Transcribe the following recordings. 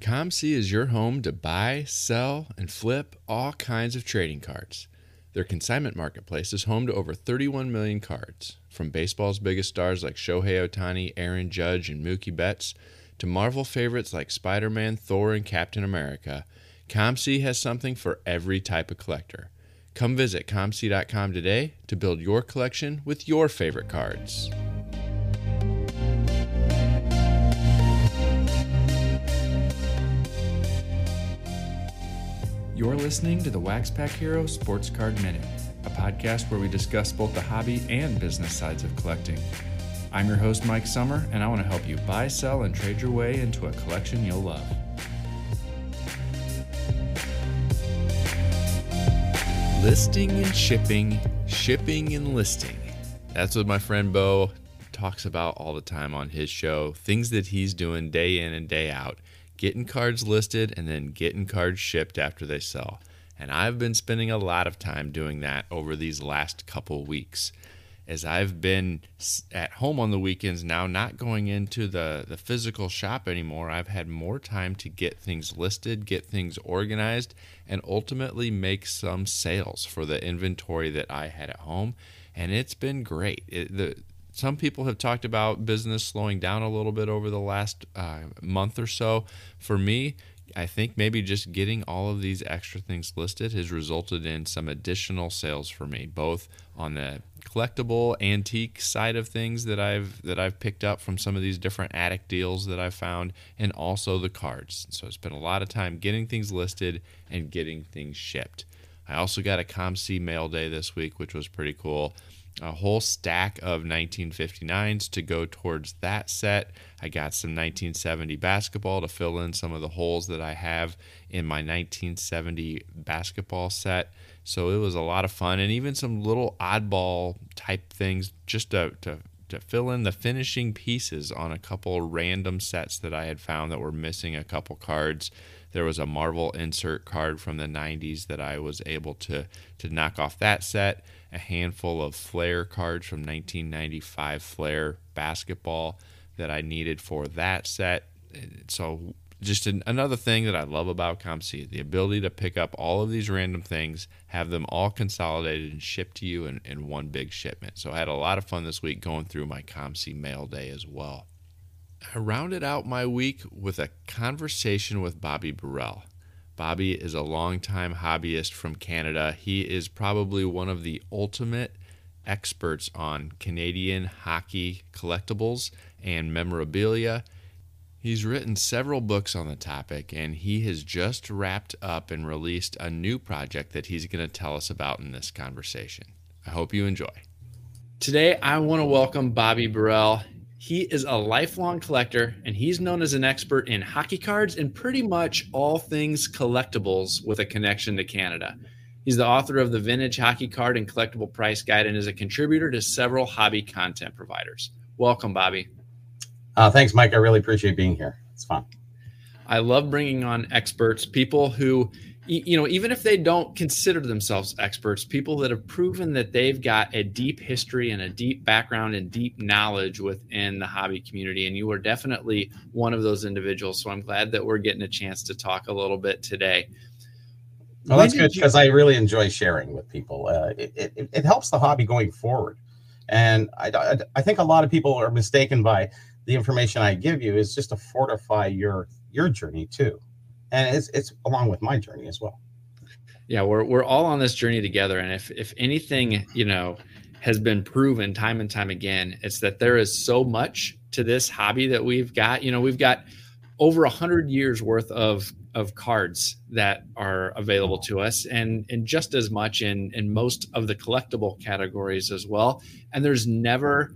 COMC is your home to buy, sell, and flip all kinds of trading cards. Their consignment marketplace is home to over 31 million cards, from baseball's biggest stars like Shohei Ohtani, Aaron Judge, and Mookie Betts, to Marvel favorites like Spider-Man, Thor, and Captain America. COMC has something for every type of collector. Come visit COMC.com today to build your collection with your favorite cards. You're listening to the Wax Pack Hero Sports Card Minute, a podcast where we discuss both the hobby and business sides of collecting. I'm your host, Mike Summer, and I want to help you buy, sell, and trade your way into a collection you'll love. Listing and shipping, shipping and listing. That's what my friend Beau talks about all the time on his show, things that he's doing day in and day out. Getting cards listed and then getting cards shipped after they sell. And I've been spending a lot of time doing that over these last couple weeks. As I've been at home on the weekends now, not going into the physical shop anymore, I've had more time to get things listed, get things organized, and ultimately make some sales for the inventory that I had at home. And it's been great. Some people have talked about business slowing down a little bit over the last month or so. For me, I think maybe just getting all of these extra things listed has resulted in some additional sales for me, both on the collectible antique side of things that I've picked up from some of these different attic deals that I've found, and also the cards. So I spent a lot of time getting things listed and getting things shipped. I also got a COMC mail day this week, which was pretty cool. A whole stack of 1959s to go towards that set. I got some 1970 basketball to fill in some of the holes that I have in my 1970 basketball set. So it was a lot of fun, and even some little oddball type things just to fill in the finishing pieces on a couple random sets that I had found that were missing a couple cards. There was a Marvel insert card from the 90s that I was able to knock off that set, a handful of Flair cards from 1995 Flair basketball that I needed for that set. So just another thing that I love about COMC, the ability to pick up all of these random things, have them all consolidated and shipped to you in one big shipment. So I had a lot of fun this week going through my COMC mail day as well. I rounded out my week with a conversation with Bobby Burrell. Bobby is a longtime hobbyist from Canada. He is probably one of the ultimate experts on Canadian hockey collectibles and memorabilia. He's written several books on the topic, and he has just wrapped up and released a new project that he's going to tell us about in this conversation. I hope you enjoy. Today, I want to welcome Bobby Burrell. He is a lifelong collector, and he's known as an expert in hockey cards and pretty much all things collectibles with a connection to Canada. He's the author of the Vintage Hockey Card and Collectible Price Guide and is a contributor to several hobby content providers. Welcome, Bobby. Thanks, Mike. I really appreciate being here. It's fun. I love bringing on experts, people who, even if they don't consider themselves experts, people that have proven that they've got a deep history and a deep background and deep knowledge within the hobby community. And you are definitely one of those individuals. So I'm glad that we're getting a chance to talk a little bit today. Well, that's good because I really enjoy sharing with people. It helps the hobby going forward. And I think a lot of people are mistaken by the information I give you is just to fortify your journey too. And it's along with my journey as well. Yeah, we're all on this journey together. And if anything, has been proven time and time again, it's that there is so much to this hobby that we've got. We've got over 100 years worth of cards that are available to us, and just as much in most of the collectible categories as well. And there's never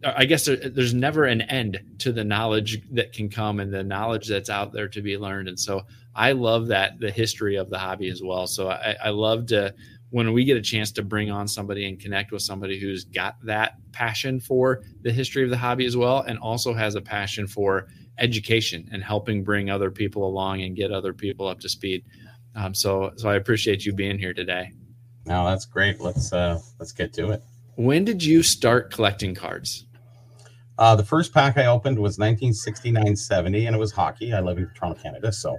there's never an end to the knowledge that can come and the knowledge that's out there to be learned. And so I love that, the history of the hobby as well. So I love to, when we get a chance to bring on somebody and connect with somebody who's got that passion for the history of the hobby as well, and also has a passion for education and helping bring other people along and get other people up to speed. So I appreciate you being here today. No, that's great. Let's get to it. When did you start collecting cards? The first pack I opened was 1969-70, and it was hockey. I live in Toronto, Canada, so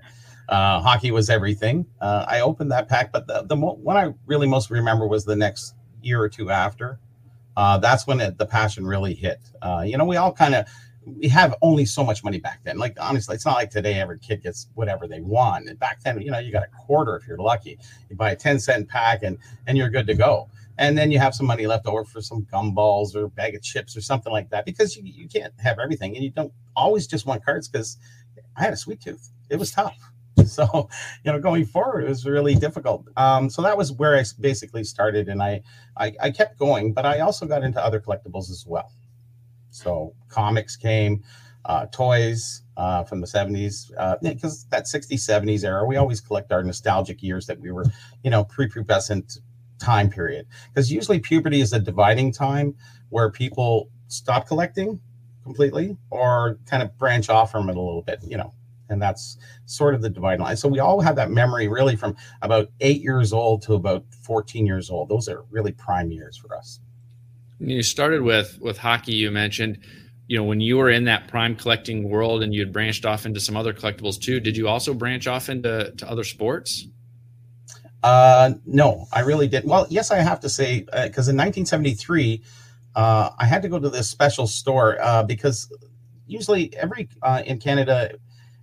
hockey was everything. I opened that pack, but the one I really most remember was the next year or two after. That's when the passion really hit. You know, we all kind of, we have only so much money back then. Like, honestly, it's not like today every kid gets whatever they want. And back then, you know, you got a quarter if you're lucky. You buy a 10-cent pack and you're good to go. And then you have some money left over for some gumballs or a bag of chips or something like that, because you can't have everything. And you don't always just want cards, because I had a sweet tooth. It was tough. So, you know, going forward, it was really difficult. So that was where I basically started. And I kept going, but I also got into other collectibles as well. So comics came, toys from the 70s, because that 60s, 70s era, we always collect our nostalgic years that we were, you know, prepubescent time period. Because usually puberty is a dividing time where people stop collecting completely or kind of branch off from it a little bit, you know. And that's sort of the dividing line. So we all have that memory really from about 8 years old to about 14 years old. Those are really prime years for us. You started with hockey. You mentioned, you know, when you were in that prime collecting world and you had branched off into some other collectibles too, did you also branch off into other sports? No, I really didn't. Well, yes, I have to say, because in 1973, I had to go to this special store because usually every in Canada,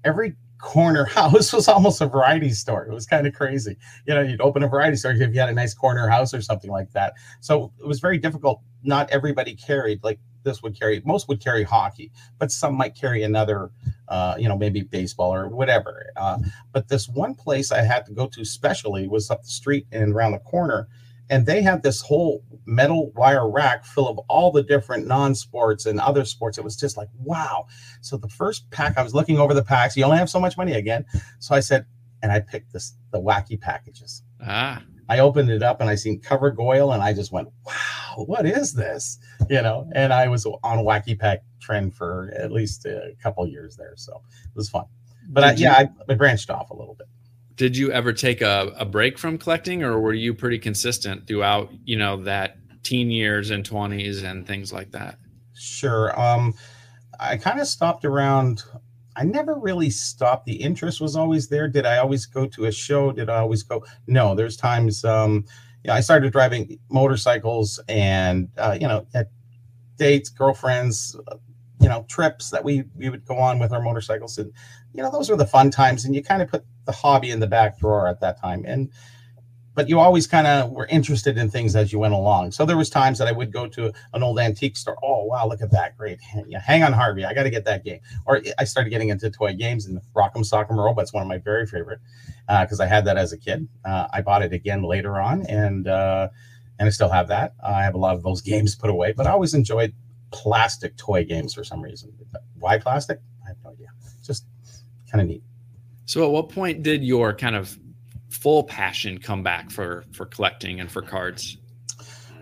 every corner house was almost a variety store. It was kind of crazy. You know, you'd open a variety store if you had a nice corner house or something like that. So it was very difficult. Not everybody carried, like this would carry, most would carry hockey, but some might carry another, you know, maybe baseball or whatever. But this one place I had to go to specially was up the street and around the corner. And they had this whole metal wire rack full of all the different non-sports and other sports. It was just like, wow. So the first pack, I was looking over the packs. You only have so much money again. So I said, and I picked the wacky packages. I opened it up and I seen Cover Goyle and I just went, wow, what is this? You know, and I was on a wacky pack trend for at least a couple of years there. So it was fun. But I branched off a little bit. Did you ever take a break from collecting, or were you pretty consistent throughout, you know, that teen years and 20s and things like that? Sure. I kind of stopped around. I never really stopped. The interest was always there. Did I always go to a show? Did I always go? No, there's times, you know, I started driving motorcycles and, you know, at dates, girlfriends, you know, trips that we would go on with our motorcycles. And, you know, those were the fun times. And you kind of put the hobby in the back drawer at that time. But you always kind of were interested in things as you went along. So there was times that I would go to an old antique store. Oh, wow, look at that. Great. Hang on, Harvey. I got to get that game. Or I started getting into toy games, and Rock'em Sock'em Robots, one of my very favorite, because I had that as a kid. I bought it again later on, and I still have that. I have a lot of those games put away, but I always enjoyed plastic toy games for some reason. Why plastic? I have no idea. It's just kind of neat. So at what point did your kind of full passion come back for collecting and for cards?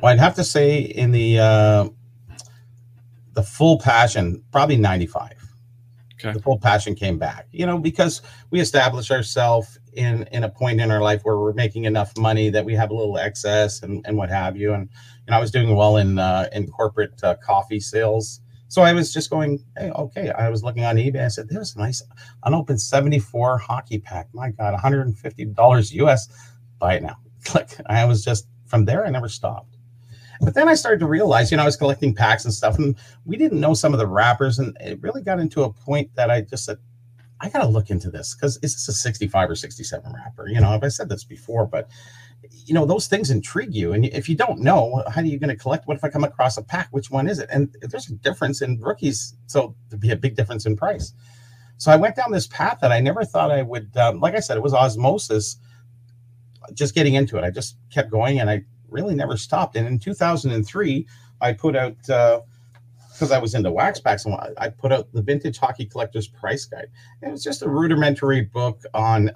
Well, I'd have to say in the full passion, probably 95. Okay. The full passion came back, you know, because we established ourselves in a point in our life where we're making enough money that we have a little excess and what have you. And I was doing well in corporate coffee sales. So I was just going, hey, okay. I was looking on eBay. I said, there's a nice unopened 74 hockey pack. My God, $150 US. Buy it now. Like, I was just, from there, I never stopped. But then I started to realize, you know, I was collecting packs and stuff, and we didn't know some of the wrappers. And it really got into a point that I just said, I got to look into this, because is this a 65 or 67 wrapper? You know, I've said this before, but, you know, those things intrigue you. And if you don't know, how are you going to collect? What if I come across a pack? Which one is it? And there's a difference in rookies. So there'd be a big difference in price. So I went down this path that I never thought I would. Like I said, it was osmosis, just getting into it. I just kept going and I really never stopped. And in 2003, I put out, because I was into wax packs, and I put out the Vintage Hockey Collector's Price Guide. And it was just a rudimentary book on,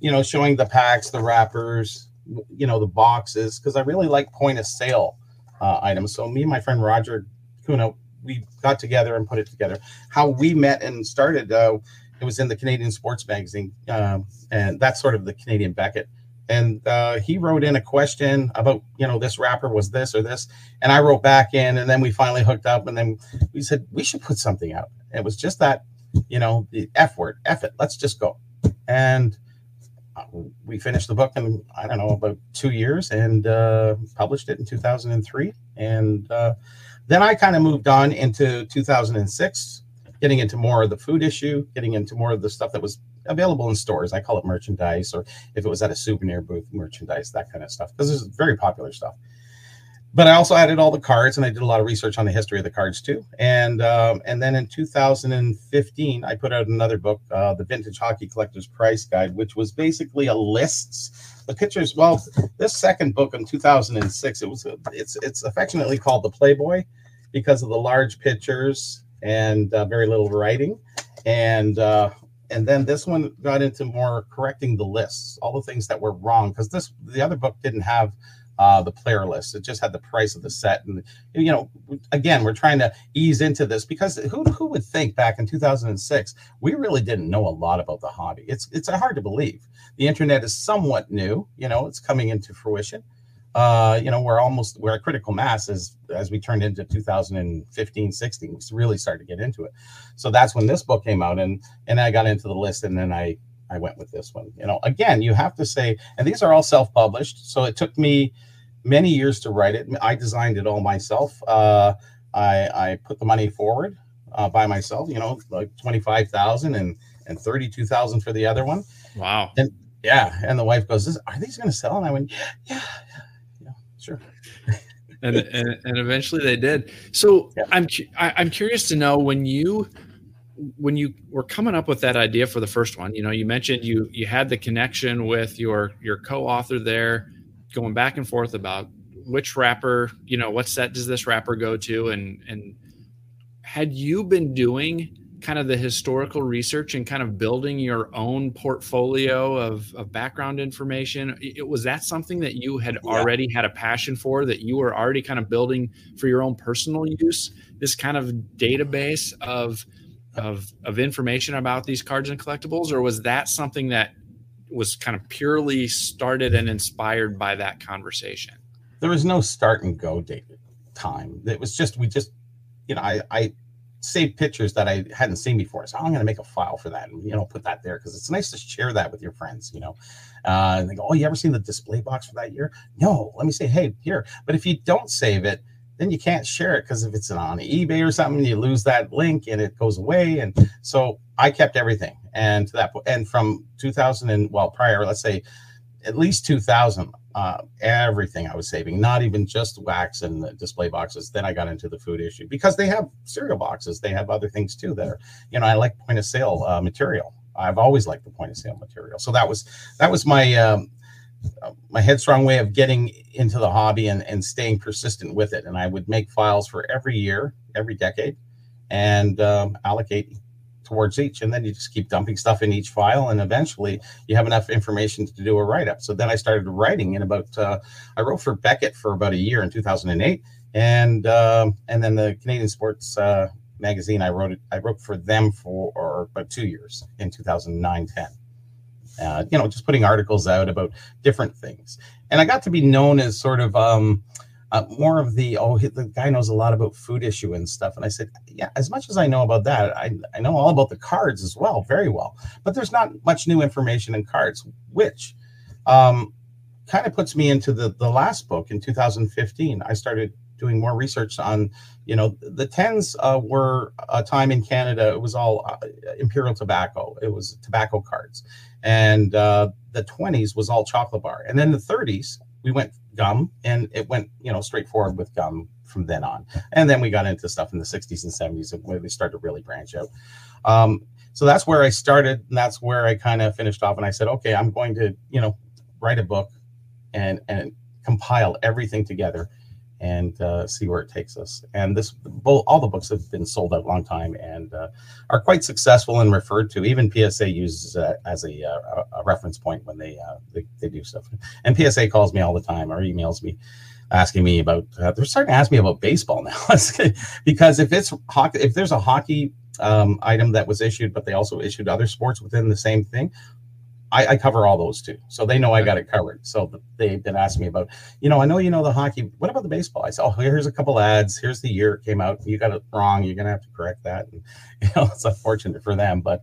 you know, showing the packs, the wrappers, you know, the boxes, because I really like point of sale items. So me and my friend Roger Kuno, we got together and put it together. How we met and started, it was in the Canadian Sports Magazine, and that's sort of the Canadian Beckett And he wrote in a question about, you know, this rapper was this or this. And I wrote back in, and then we finally hooked up, and then we said, we should put something out. It was just that, you know, the F word, F it, let's just go. And we finished the book in, I don't know, about 2 years, and published it in 2003. And then I kind of moved on into 2006, getting into more of the food issue, getting into more of the stuff that was available in stores. I call it merchandise, or if it was at a souvenir booth, merchandise, that kind of stuff. This is very popular stuff. But I also added all the cards, and I did a lot of research on the history of the cards too. And then in 2015, I put out another book, The Vintage Hockey Collector's Price Guide, which was basically a list. The pictures, well, this second book in 2006, it's affectionately called The Playboy because of the large pictures and very little writing. And then this one got into more correcting the lists, all the things that were wrong, because this, the other book didn't have the player list. It just had the price of the set. And, you know, again, we're trying to ease into this, because who would think back in 2006, we really didn't know a lot about the hobby. It's hard to believe. The internet is somewhat new, you know, it's coming into fruition. You know, we're a critical mass as we turned into 2015, 16, we really started to get into it. So that's when this book came out, and I got into the list, and then I went with this one. You know, again, you have to say, and these are all self-published. So it took me many years to write it. I designed it all myself. I put the money forward by myself, you know, like $25,000 and $32,000 for the other one. Wow. And yeah. And the wife goes, are these going to sell? And I went, yeah. Sure. and eventually they did. So yeah. I'm curious to know when you were coming up with that idea for the first one, you know, you mentioned you had the connection with your co-author there, going back and forth about which rapper, you know, what set does this rapper go to? And had you been doing kind of the historical research and kind of building your own portfolio of background information? Was that something that you had already had a passion for, that you were already kind of building for your own personal use, this kind of database of information about these cards and collectibles? Or was that something that was kind of purely started and inspired by that conversation? There was no start and go date time. It was just, you know, I saved pictures that I hadn't seen before. So I'm going to make a file for that and, you know, put that there, because it's nice to share that with your friends, you know. And they go, oh, you ever seen the display box for that year? No. Let me say, hey, here. But if you don't save it, then you can't share it, because if it's on eBay or something, you lose that link and it goes away. And so I kept everything. And to that point, and from 2000 and, well, prior, let's say at least 2000, everything I was saving, not even just wax and the display boxes. Then I got into the food issue, because they have cereal boxes. They have other things too that are, you know, I like point of sale material. I've always liked the point of sale material. So that was my my headstrong way of getting into the hobby and staying persistent with it. And I would make files for every year, every decade, and allocate towards each, and then you just keep dumping stuff in each file, and eventually you have enough information to do a write-up. So then I started writing in about I wrote for Beckett for about a year in 2008, and then the Canadian Sports Magazine, I wrote for them for about 2 years in 2009-10, you know, just putting articles out about different things. And I got to be known as sort of more of the, oh, the guy knows a lot about food issue and stuff. And I said, yeah, as much as I know about that, I know all about the cards as well, very well. But there's not much new information in cards, which kind of puts me into the last book in 2015. I started doing more research on, you know, the 10s were a time in Canada. It was all imperial tobacco. It was tobacco cards. And the 20s was all chocolate bar. And then the 30s, we went gum, and it went, you know, straight forward with gum from then on. And then we got into stuff in the 60s and 70s where they started to really branch out. So that's where I started, and that's where I kind of finished off. And I said, okay, I'm going to, you know, write a book and compile everything together and see where it takes us. And this, all the books have been sold out a long time and are quite successful and referred to. Even PSA uses as a reference point when they do stuff. And PSA calls me all the time or emails me asking me about. They're starting to ask me about baseball now because if there's a hockey item that was issued, but they also issued other sports within the same thing, I cover all those too. So they know I got it covered. So they've been asking me about, you know, I know you know the hockey. What about the baseball? I said, oh, here's a couple ads. Here's the year it came out. You got it wrong. You're going to have to correct that. And, you know, it's unfortunate for them, but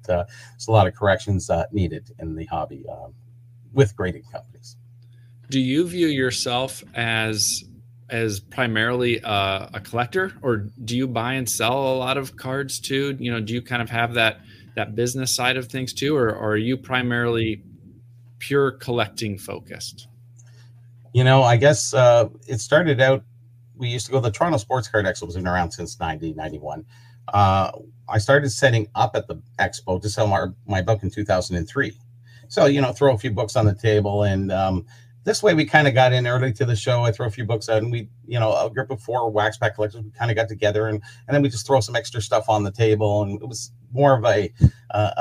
it's a lot of corrections needed in the hobby with grading companies. Do you view yourself as primarily a collector, or do you buy and sell a lot of cards too? You know, do you kind of have that business side of things too, or are you primarily pure collecting focused? You know, I guess it started out, we used to go to the Toronto Sports Card Expo, has been around since 1991. I started setting up at the expo to sell my book in 2003. So, you know, throw a few books on the table, and this way we kind of got in early to the show. I throw a few books out, and we, you know, a group of 4 Wax Pack collectors, we kind of got together, and then we just throw some extra stuff on the table, and it was more of a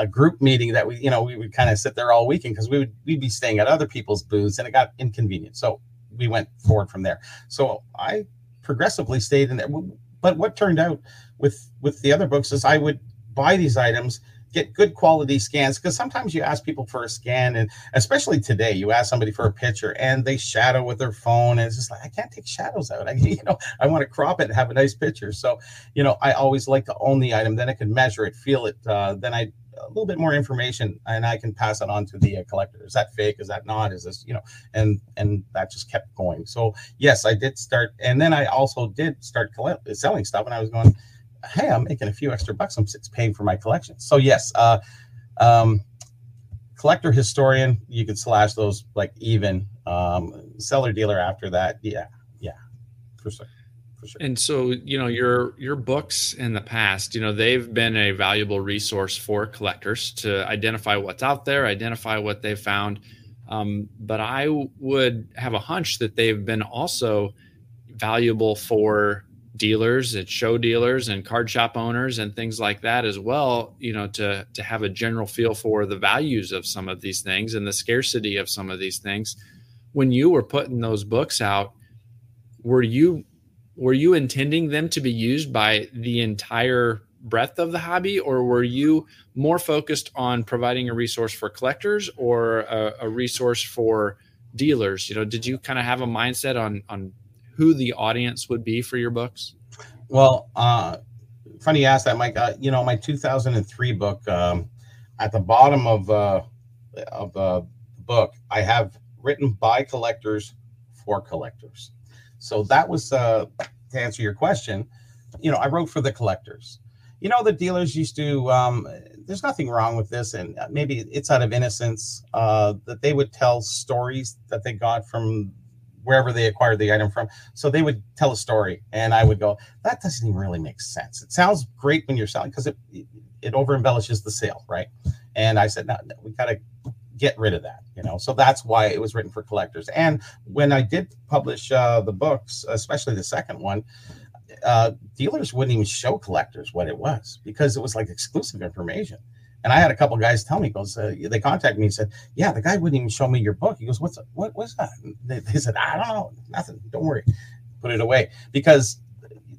group meeting that we, you know, we would kind of sit there all weekend because we'd be staying at other people's booths, and it got inconvenient. So we went forward from there. So I progressively stayed in there. But what turned out with the other books is I would buy these items, get good quality scans, because sometimes you ask people for a scan, and especially today, you ask somebody for a picture and they shadow with their phone, and it's just like, I can't take shadows out. I want to crop it and have a nice picture. So, you know, I always like to own the item, then I can measure it, feel it, then a little bit more information, and I can pass it on to the collector. Is that fake? Is that not? Is this, you know, and that just kept going. So yes, I did start, and then I also did start selling stuff, and I was going, hey, I'm making a few extra bucks. It's paying for my collection. So yes, collector, historian, you could slash those, like, even seller, dealer after that. Yeah, for sure. And so, you know, your books in the past, you know, they've been a valuable resource for collectors to identify what's out there, identify what they found. But I would have a hunch that they've been also valuable for dealers at show dealers and card shop owners and things like that as well, you know, to have a general feel for the values of some of these things and the scarcity of some of these things. When you were putting those books out, were you intending them to be used by the entire breadth of the hobby, or were you more focused on providing a resource for collectors or a resource for dealers? You know, did you kind of have a mindset on who the audience would be for your books? Well, funny you asked that, Mike. You know, my 2003 book, at the bottom of the book, I have written by collectors for collectors. So that was, to answer your question, you know, I wrote for the collectors. You know, the dealers used to, there's nothing wrong with this, and maybe it's out of innocence, that they would tell stories that they got from wherever they acquired the item from. So they would tell a story, and I would go, that doesn't even really make sense. It sounds great when you're selling, because it over embellishes the sale, right? And I said, no, we got to get rid of that, you know. So that's why it was written for collectors. And when I did publish the books, especially the second one, dealers wouldn't even show collectors what it was, because it was like exclusive information. And I had a couple guys tell me, goes, they contacted me and said, yeah, the guy wouldn't even show me your book. He goes, what's that? And they said, I don't know, nothing, don't worry, put it away, because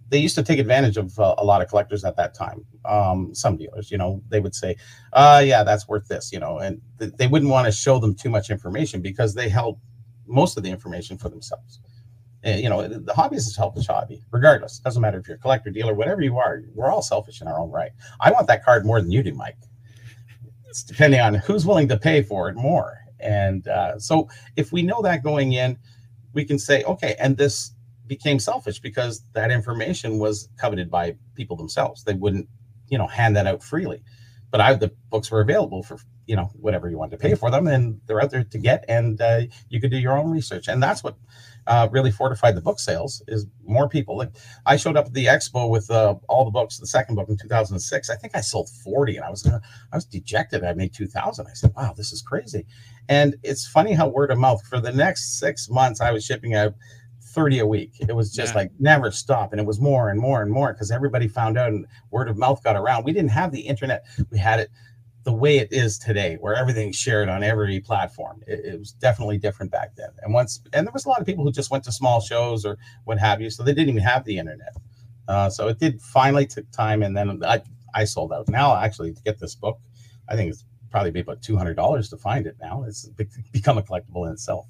they used to take advantage of a lot of collectors at that time. Some dealers, you know, they would say, yeah, that's worth this, you know, and they wouldn't want to show them too much information, because they held most of the information for themselves. And, you know, the hobby is a selfish hobby, regardless. Doesn't matter if you're a collector, dealer, whatever you are, we're all selfish in our own right. I want that card more than you do, Mike. It's depending on who's willing to pay for it more. And so if we know that going in, we can say, okay, and this became selfish because that information was coveted by people themselves. They wouldn't, you know, hand that out freely, but the books were available for, you know, whatever you wanted to pay for them, and they're out there to get, and you could do your own research. And that's what really fortified the book sales, is more people. Like, I showed up at the expo with all the books, the second book in 2006, I think I sold 40, and I was dejected. I made 2,000. I said, wow, this is crazy. And it's funny how word of mouth, for the next 6 months, I was shipping out 30 a week. It was just like never stop. And it was more and more and more, because everybody found out and word of mouth got around. We didn't have the internet. We had it the way it is today, where everything's shared on every platform. It was definitely different back then. And there was a lot of people who just went to small shows or what have you, so they didn't even have the internet. So it did finally took time. And then I sold out. Now, actually, to get this book, I think it's probably be about $200 to find it now. It's become a collectible in itself.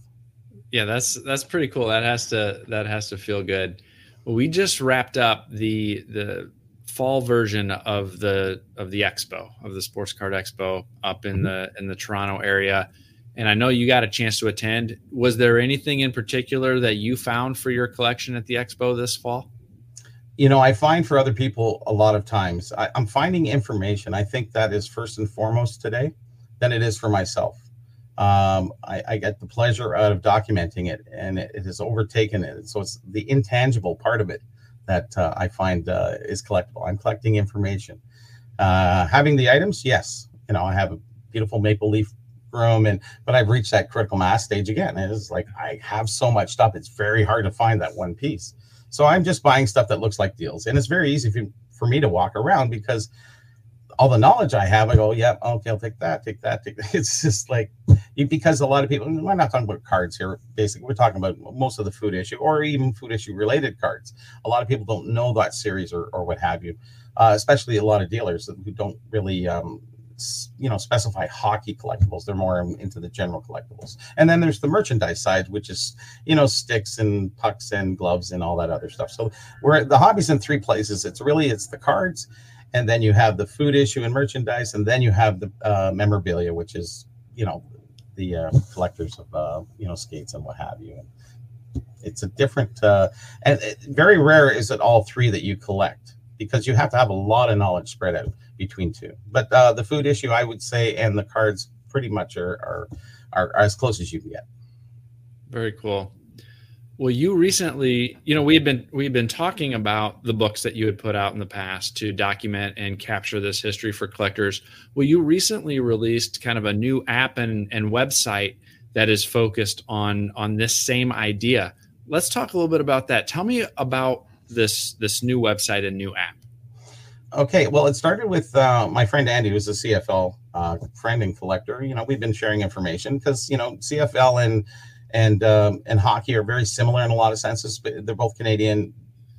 Yeah, that's pretty cool. That has to feel good. We just wrapped up the fall version of the expo, of the Sports Card Expo up in the Toronto area. And I know you got a chance to attend. Was there anything in particular that you found for your collection at the expo this fall? You know, I find for other people a lot of times, I'm finding information. I think that is first and foremost today than it is for myself. I get the pleasure out of documenting it, and it has overtaken it. So it's the intangible part of it that I find is collectible. I'm collecting information. Having the items, yes. You know, I have a beautiful maple leaf room, but I've reached that critical mass stage again. It is like I have so much stuff, it's very hard to find that one piece. So I'm just buying stuff that looks like deals. And it's very easy for me to walk around because all the knowledge I have, I go, yeah, okay, I'll take that. It's just like, because a lot of people, we're not talking about cards here, basically. We're talking about most of the food issue or even food issue related cards. A lot of people don't know that series or what have you, especially a lot of dealers who don't really, specify hockey collectibles. They're more into the general collectibles. And then there's the merchandise side, which is, sticks and pucks and gloves and all that other stuff. So the hobby's in three places. It's the cards. And then you have the food issue and merchandise, and then you have the memorabilia, which is, the collectors of, skates and what have you. And it's a different, and very rare is it all three that you collect, because you have to have a lot of knowledge spread out between two. But the food issue, I would say, and the cards pretty much are as close as you can get. Very cool. Well, you recently, we've been talking about the books that you had put out in the past to document and capture this history for collectors. Well, you recently released kind of a new app and website that is focused on this same idea. Let's talk a little bit about that. Tell me about this new website and new app. Okay, well, it started with my friend Andy, who's a CFL friend and collector. We've been sharing information because, CFL and hockey are very similar in a lot of senses, but they're both Canadian,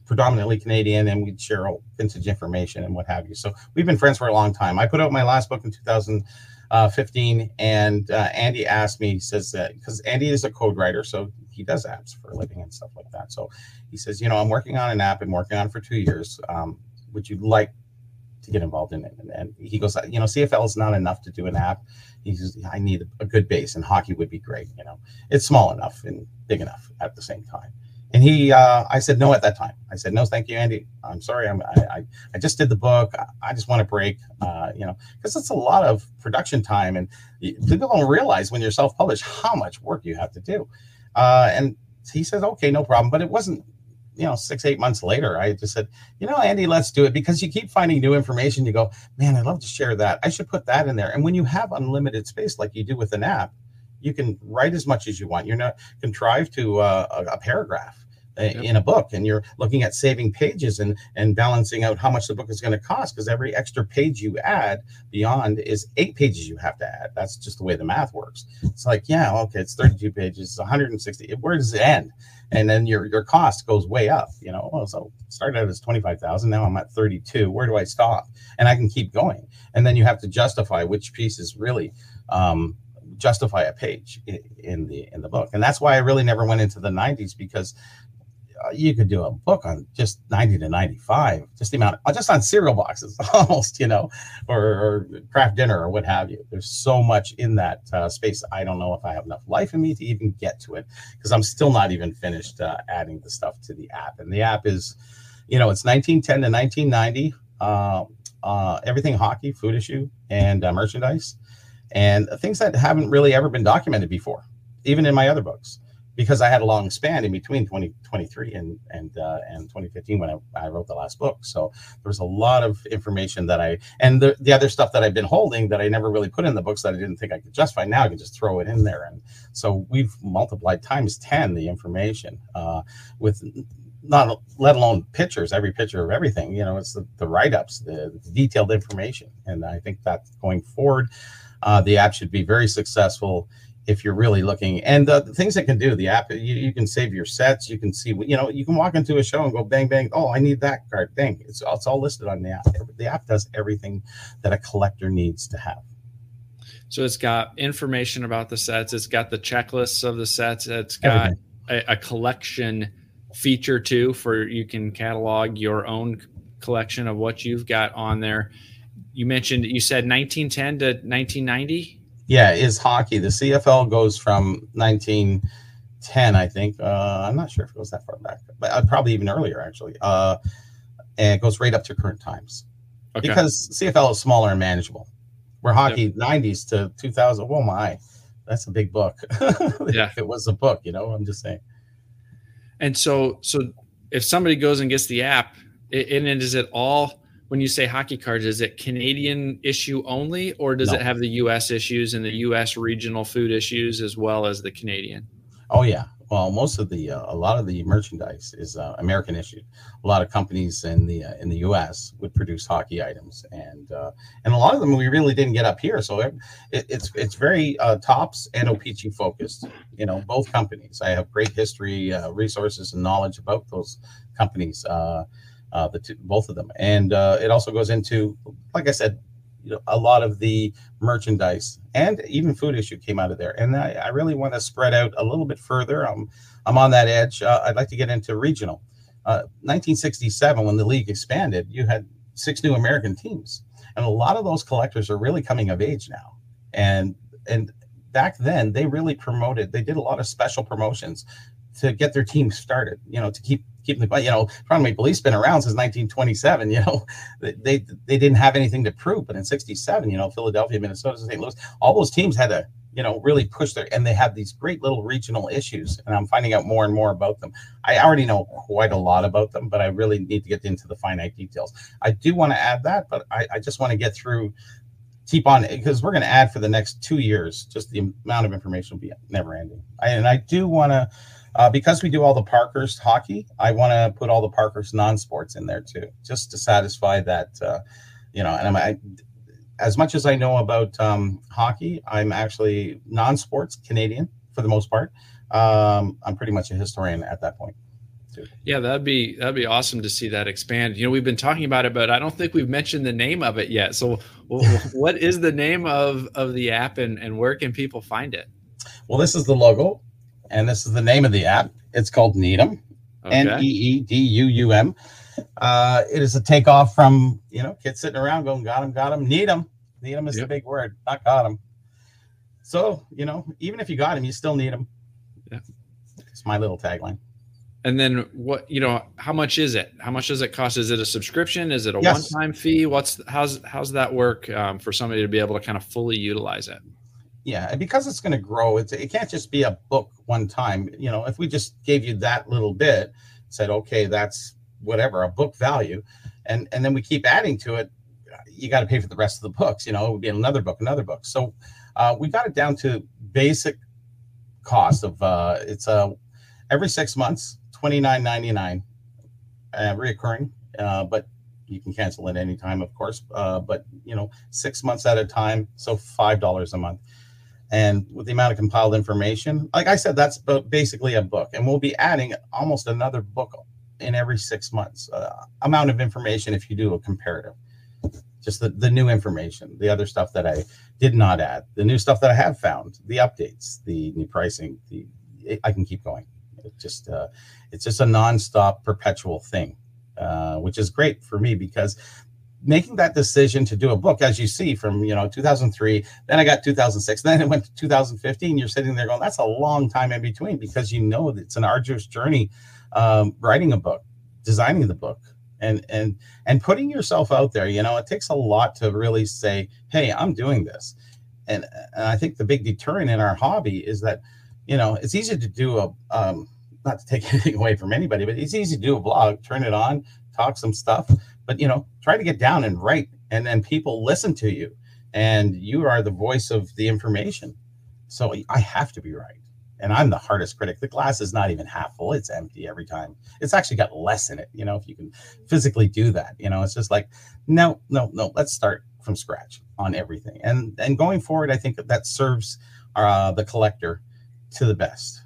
predominantly Canadian, and we'd share vintage information and what have you. So we've been friends for a long time. I put out my last book in 2015, and Andy asked me, he says that, because Andy is a code writer, so he does apps for a living and stuff like that. So he says, I'm working on an app, I've been working on it for 2 years. Would you like to get involved in it? And he goes, CFL is not enough to do an app. He says, I need a good base, and hockey would be great. It's small enough and big enough at the same time. And he, I said no at that time. I said, no, thank you, Andy. I'm sorry. I just did the book. I just want a break, because it's a lot of production time, and people don't realize when you're self-published how much work you have to do. And he says, okay, no problem. But it wasn't, 6-8 months later, I just said, Andy, let's do it, because you keep finding new information. You go, man, I'd love to share that. I should put that in there. And when you have unlimited space, like you do with an app, you can write as much as you want. You're not contrived to a paragraph in a book, and you're looking at saving pages and balancing out how much the book is going to cost, because every extra page you add beyond is 8 pages you have to add. That's just the way the math works. It's like, yeah, okay, it's 32 pages, it's 160. Where does it end? And then your cost goes way up. So started out as 25,000. Now I'm at 32. Where do I stop? And I can keep going. And then you have to justify which pieces really justify a page in the book. And that's why I really never went into the 90s, because you could do a book on just 90 to 95, just the amount, just on cereal boxes almost, or craft dinner or what have you. There's so much in that space. I don't know if I have enough life in me to even get to it, because I'm still not even finished adding the stuff to the app. And the app is, it's 1910 to 1990, everything hockey, food issue, and merchandise, and things that haven't really ever been documented before, even in my other books, because I had a long span in between 2023 and 2015 when I wrote the last book. So there was a lot of information that the other stuff that I've been holding that I never really put in the books that I didn't think I could justify. Now I can just throw it in there. And so we've multiplied times 10 the information with not, let alone pictures, every picture of everything. It's the write-ups, the detailed information. And I think that going forward, the app should be very successful if you're really looking. And the things it can do, the app, you can save your sets. You can see, you can walk into a show and go bang, bang. Oh, I need that card. Bang. It's all listed on the app. The app does everything that a collector needs to have. So it's got information about the sets. It's got the checklists of the sets. It's got a collection feature too, for you can catalog your own collection of what you've got on there. You mentioned, you said 1910 to 1990? Yeah, is hockey. The CFL goes from 1910, I think. I'm not sure if it goes that far back, but probably even earlier, actually. And it goes right up to current times. Okay. Because CFL is smaller and manageable. Where hockey, yep. 90s to 2000, oh my, that's a big book. Yeah. If it was a book, you know, I'm just saying. And so if somebody goes and gets the app, and is it all, when you say hockey cards, is it Canadian issue only, or does it have the U.S. issues and the U.S. regional food issues as well as the Canadian? Oh, yeah. Well, most of a lot of the merchandise is American issued. A lot of companies in the U.S. would produce hockey items, and a lot of them we really didn't get up here. So it's very Topps and OPG focused. You know, both companies. I have great history, resources, and knowledge about those companies. Both of them, and it also goes into, like I said, you know, a lot of the merchandise and even food issue came out of there. And I really want to spread out a little bit further. I'm on that edge. I'd like to get into regional. 1967, when the league expanded, you had 6 new American teams, and a lot of those collectors are really coming of age now. And back then they really promoted. They did a lot of special promotions to get their team started. You know, to keep the, you know, Toronto Maple Leafs been around since 1927. You know, they didn't have anything to prove, but in 67, you know, Philadelphia, Minnesota, St. Louis, all those teams had to, you know, really push their, and they have these great little regional issues, and I'm finding out more and more about them. I already know quite a lot about them, but I really need to get into the finite details. I do want to add that, but I just want to get through, keep on, because we're going to add for the next 2 years, just the amount of information will be never ending. And I do want to, because we do all the Parkhurst hockey, I want to put all the Parkhurst non-sports in there too, just to satisfy that, you know, and I, as much as I know about hockey, I'm actually non-sports Canadian for the most part. I'm pretty much a historian at that point. Too. Yeah, that'd be awesome to see that expand. You know, we've been talking about it, but I don't think we've mentioned the name of it yet. So what is the name of the app, and where can people find it? Well, this is the logo. And this is the name of the app. It's called Needuum, okay. Needuum. It is a takeoff from, you know, kids sitting around going, got him, Needuum. Needuum is the big word, not got him. So, you know, even if you got him, you still need him. Yeah. It's my little tagline. And then what, you know, how much is it? How much does it cost? Is it a subscription? Is it a one-time fee? How's that work for somebody to be able to kind of fully utilize it? Yeah, and because it's going to grow, it can't just be a book one time. You know, if we just gave you that little bit, said, okay, that's whatever, a book value, and then we keep adding to it, you got to pay for the rest of the books. You know, it would be another book. So we got it down to basic cost of it's every 6 months, $29.99, reoccurring, but you can cancel at any time, of course, but, you know, 6 months at a time, so $5 a month. And with the amount of compiled information, like I said, that's basically a book. And we'll be adding almost another book in every 6 months. Amount of information if you do a comparative. Just the new information, the other stuff that I did not add, the new stuff that I have found, the updates, the new pricing. I can keep going. It's just a nonstop, perpetual thing, which is great for me because making that decision to do a book, as you see, from, you know, 2003, then I got 2006, then it went to 2015. You're sitting there going, that's a long time in between, because you know that it's an arduous journey, writing a book, designing the book, and putting yourself out there. You know, it takes a lot to really say, hey, I'm doing this. And I think the big deterrent in our hobby is that, you know, it's easy to do a not to take anything away from anybody, but it's easy to do a blog, turn it on, talk some stuff. But, you know, try to get down and write, and then people listen to you, and you are the voice of the information. So I have to be right. And I'm the hardest critic. The glass is not even half full. It's empty every time. It's actually got less in it. You know, if you can physically do that, you know, it's just like, no, let's start from scratch on everything. And going forward, I think that serves the collector to the best.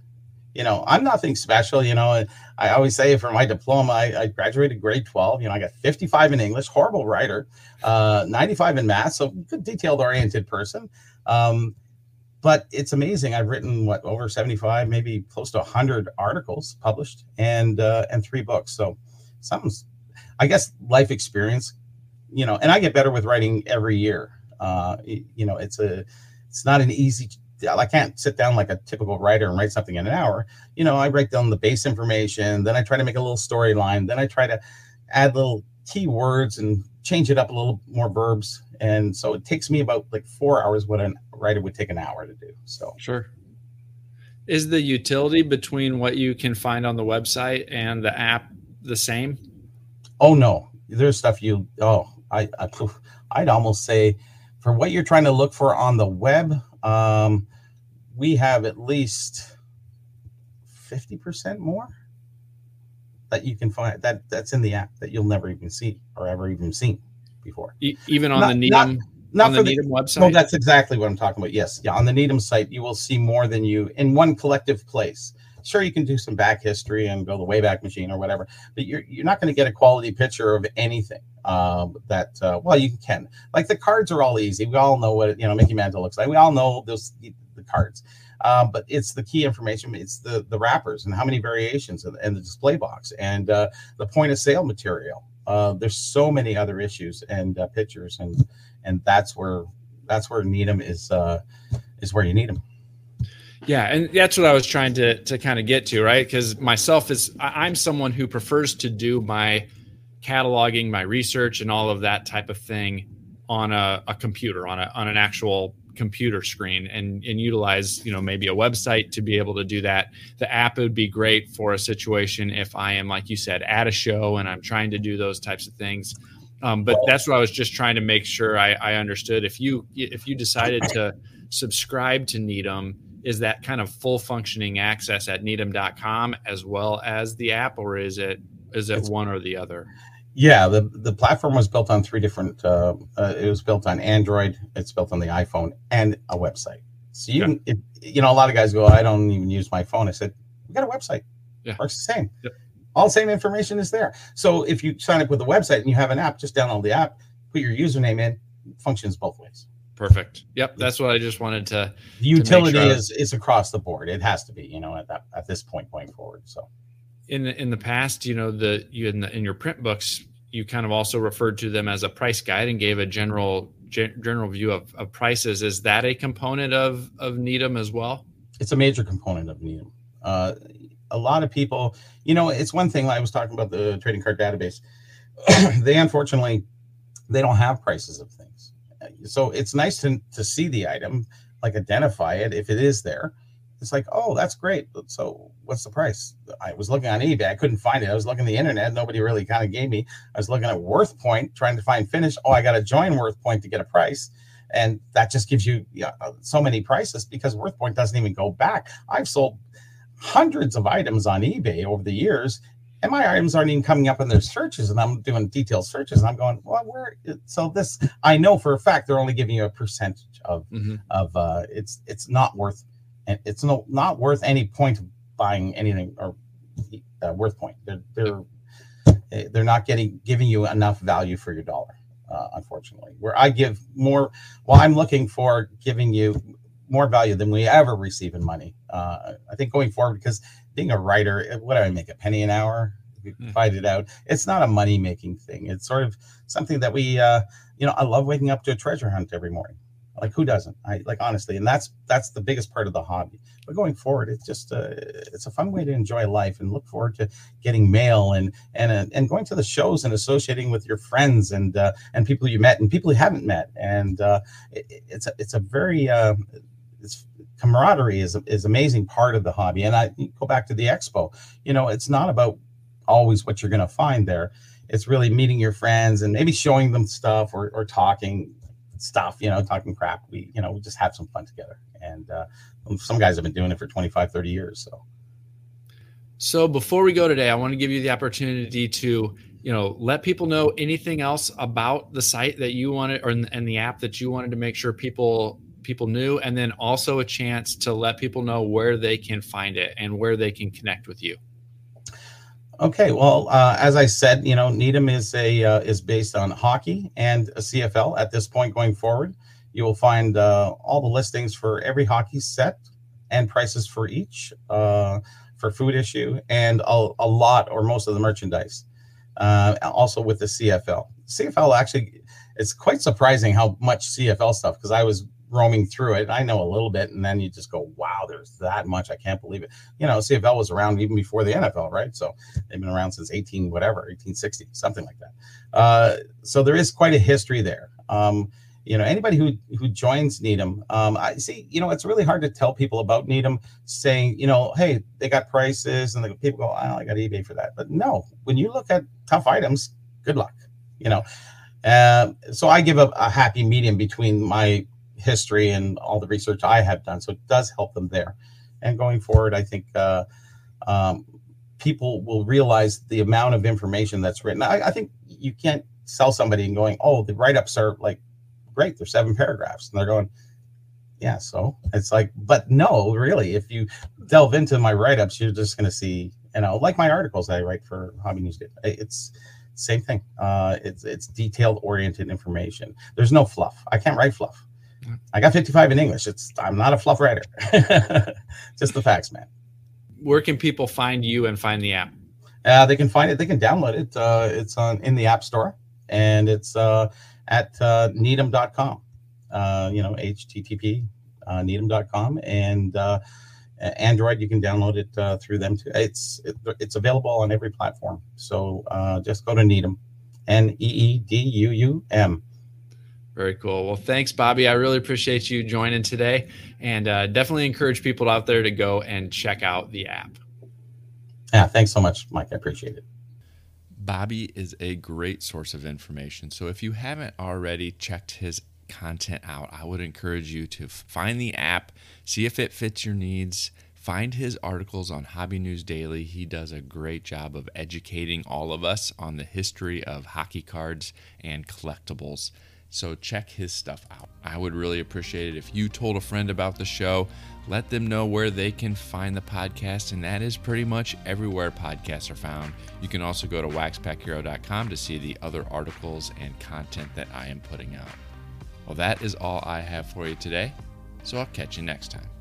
you know, I'm nothing special. You know, I always say for my diploma, I graduated grade 12. You know, I got 55 in English, horrible writer, 95 in math, so good detailed oriented person. But it's amazing. I've written what, over 75, maybe close to 100 articles published, and 3 books. So something's, I guess, life experience, you know, and I get better with writing every year. You know, it's not an easy, I can't sit down like a typical writer and write something in an hour. You know, I break down the base information, then I try to make a little storyline, then I try to add little keywords and change it up a little more verbs. And so it takes me about like 4 hours what a writer would take an hour to do. So sure. Is the utility between what you can find on the website and the app the same? Oh no, there's stuff you, oh, I'd almost say for what you're trying to look for on the web, we have at least 50% more that you can find that's in the app that you'll never even see or ever even seen before. Even on the Needuum, not on the Needuum website. No, that's exactly what I'm talking about. Yes. Yeah. On the Needuum site, you will see more than you in one collective place. Sure. You can do some back history and go the Wayback Machine or whatever, but you're not going to get a quality picture of anything. Well, you can, like, the cards are all easy. We all know what, you know, Mickey Mantle looks like. We all know those, the cards, but it's the key information. It's the wrappers and how many variations and the display box and the point of sale material. There's so many other issues and pictures, and that's where Needuum is where you need them. Yeah, and that's what I was trying to kind of get to, right? Because myself I'm someone who prefers to do my cataloging, my research, and all of that type of thing on a computer, on an actual computer screen, and utilize, you know, maybe a website to be able to do that. The app would be great for a situation if I am, like you said, at a show and I'm trying to do those types of things. But that's what I was just trying to make sure I understood. If you decided to subscribe to Needuum, is that kind of full functioning access at needuum.com as well as the app, or is it one or the other? Yeah, the platform was built on 3 different, it was built on Android, it's built on the iPhone, and a website. So you can, you know, a lot of guys go, I don't even use my phone. I said, we got a website. Yeah. Works the same. Yep. All the same information is there. So if you sign up with the website and you have an app, just download the app, put your username in, functions both ways. Perfect. Yep. That's what I just wanted to. The utility to make sure. Is across the board. It has to be, you know, at this point going forward. So. In the past, you know, in your print books, you kind of also referred to them as a price guide and gave a general view of prices. Is that a component of Needuum as well? It's a major component of Needuum. A lot of people, you know, it's one thing. I was talking about the trading card database. They unfortunately don't have prices of things. So it's nice to see the item, like identify it if it is there. It's like, oh, that's great. So what's the price? I was looking on eBay. I couldn't find it. I was looking on the internet. Nobody really kind of gave me. I was looking at Worth Point, trying to find finish. Oh, I got to join Worth Point to get a price. And that just gives you so many prices because Worth Point doesn't even go back. I've sold hundreds of items on eBay over the years, and my items aren't even coming up in their searches. And I'm doing detailed searches. And I'm going, well, where? So this, I know for a fact, they're only giving you a percentage of, it's not worth. And it's not worth any point of buying anything or Worth Point. They're not giving you enough value for your dollar, unfortunately. Where I give more, well, I'm looking for giving you more value than we ever receive in money. I think going forward, because being a writer, what do I make, a penny an hour? We fight it out. It's not a money making thing. It's sort of something that we, you know, I love waking up to a treasure hunt every morning. Like, who doesn't? I like, honestly, and that's the biggest part of the hobby. But going forward, it's just it's a fun way to enjoy life and look forward to getting mail and going to the shows and associating with your friends and people you met and people you haven't met. And it's a very camaraderie is amazing part of the hobby. And I go back to the expo. You know, it's not about always what you're going to find there. It's really meeting your friends and maybe showing them stuff or talking. Stuff, you know, talking crap. We, you know, we just have some fun together, and some guys have been doing it for 25-30 years. So before we go today, I want to give you the opportunity to, you know, let people know anything else about the site that you wanted, or and the app that you wanted to make sure people people knew, and then also a chance to let people know where they can find it and where they can connect with you. Okay, well, as I said, you know, Needuum is based on hockey and a CFL. At this point going forward, you will find all the listings for every hockey set and prices for each, for food issue, and a lot or most of the merchandise. Also with the CFL. CFL actually, it's quite surprising how much CFL stuff, because I was roaming through it. I know a little bit, and then you just go, wow, there's that much. I can't believe it. You know, CFL was around even before the NFL, right? So they've been around since 1860, something like that. So there is quite a history there. You know, anybody who joins Needuum, I see, you know, it's really hard to tell people about Needuum saying, you know, hey, they got prices, and people go, oh, I got eBay for that. But no, when you look at tough items, good luck, you know. So I give a happy medium between my history and all the research I have done. So it does help them there. And going forward, I think people will realize the amount of information that's written. I think you can't sell somebody and going, oh, the write-ups are like, great, they're 7 paragraphs, and they're going, yeah, so it's like, but no, really, if you delve into my write-ups, you're just going to see, you know, like my articles I write for Hobby News Daily, it's same thing. It's detailed oriented information. There's no fluff. I can't write fluff. I got 55 in English. I'm not a fluff writer. Just the facts, man. Where can people find you and find the app? They can find it. They can download it. It's in the App Store, and it's at Needuum.com, you know, HTTP, Needuum.com, and Android, you can download it through them too. It's available on every platform. So just go to Needuum, Needuum. Very cool. Well, thanks, Bobby. I really appreciate you joining today, and definitely encourage people out there to go and check out the app. Yeah, thanks so much, Mike. I appreciate it. Bobby is a great source of information. So if you haven't already checked his content out, I would encourage you to find the app, see if it fits your needs, find his articles on Hobby News Daily. He does a great job of educating all of us on the history of hockey cards and collectibles. So check his stuff out. I would really appreciate it if you told a friend about the show. Let them know where they can find the podcast, and that is pretty much everywhere podcasts are found. You can also go to waxpackhero.com to see the other articles and content that I am putting out. Well, that is all I have for you today, so I'll catch you next time.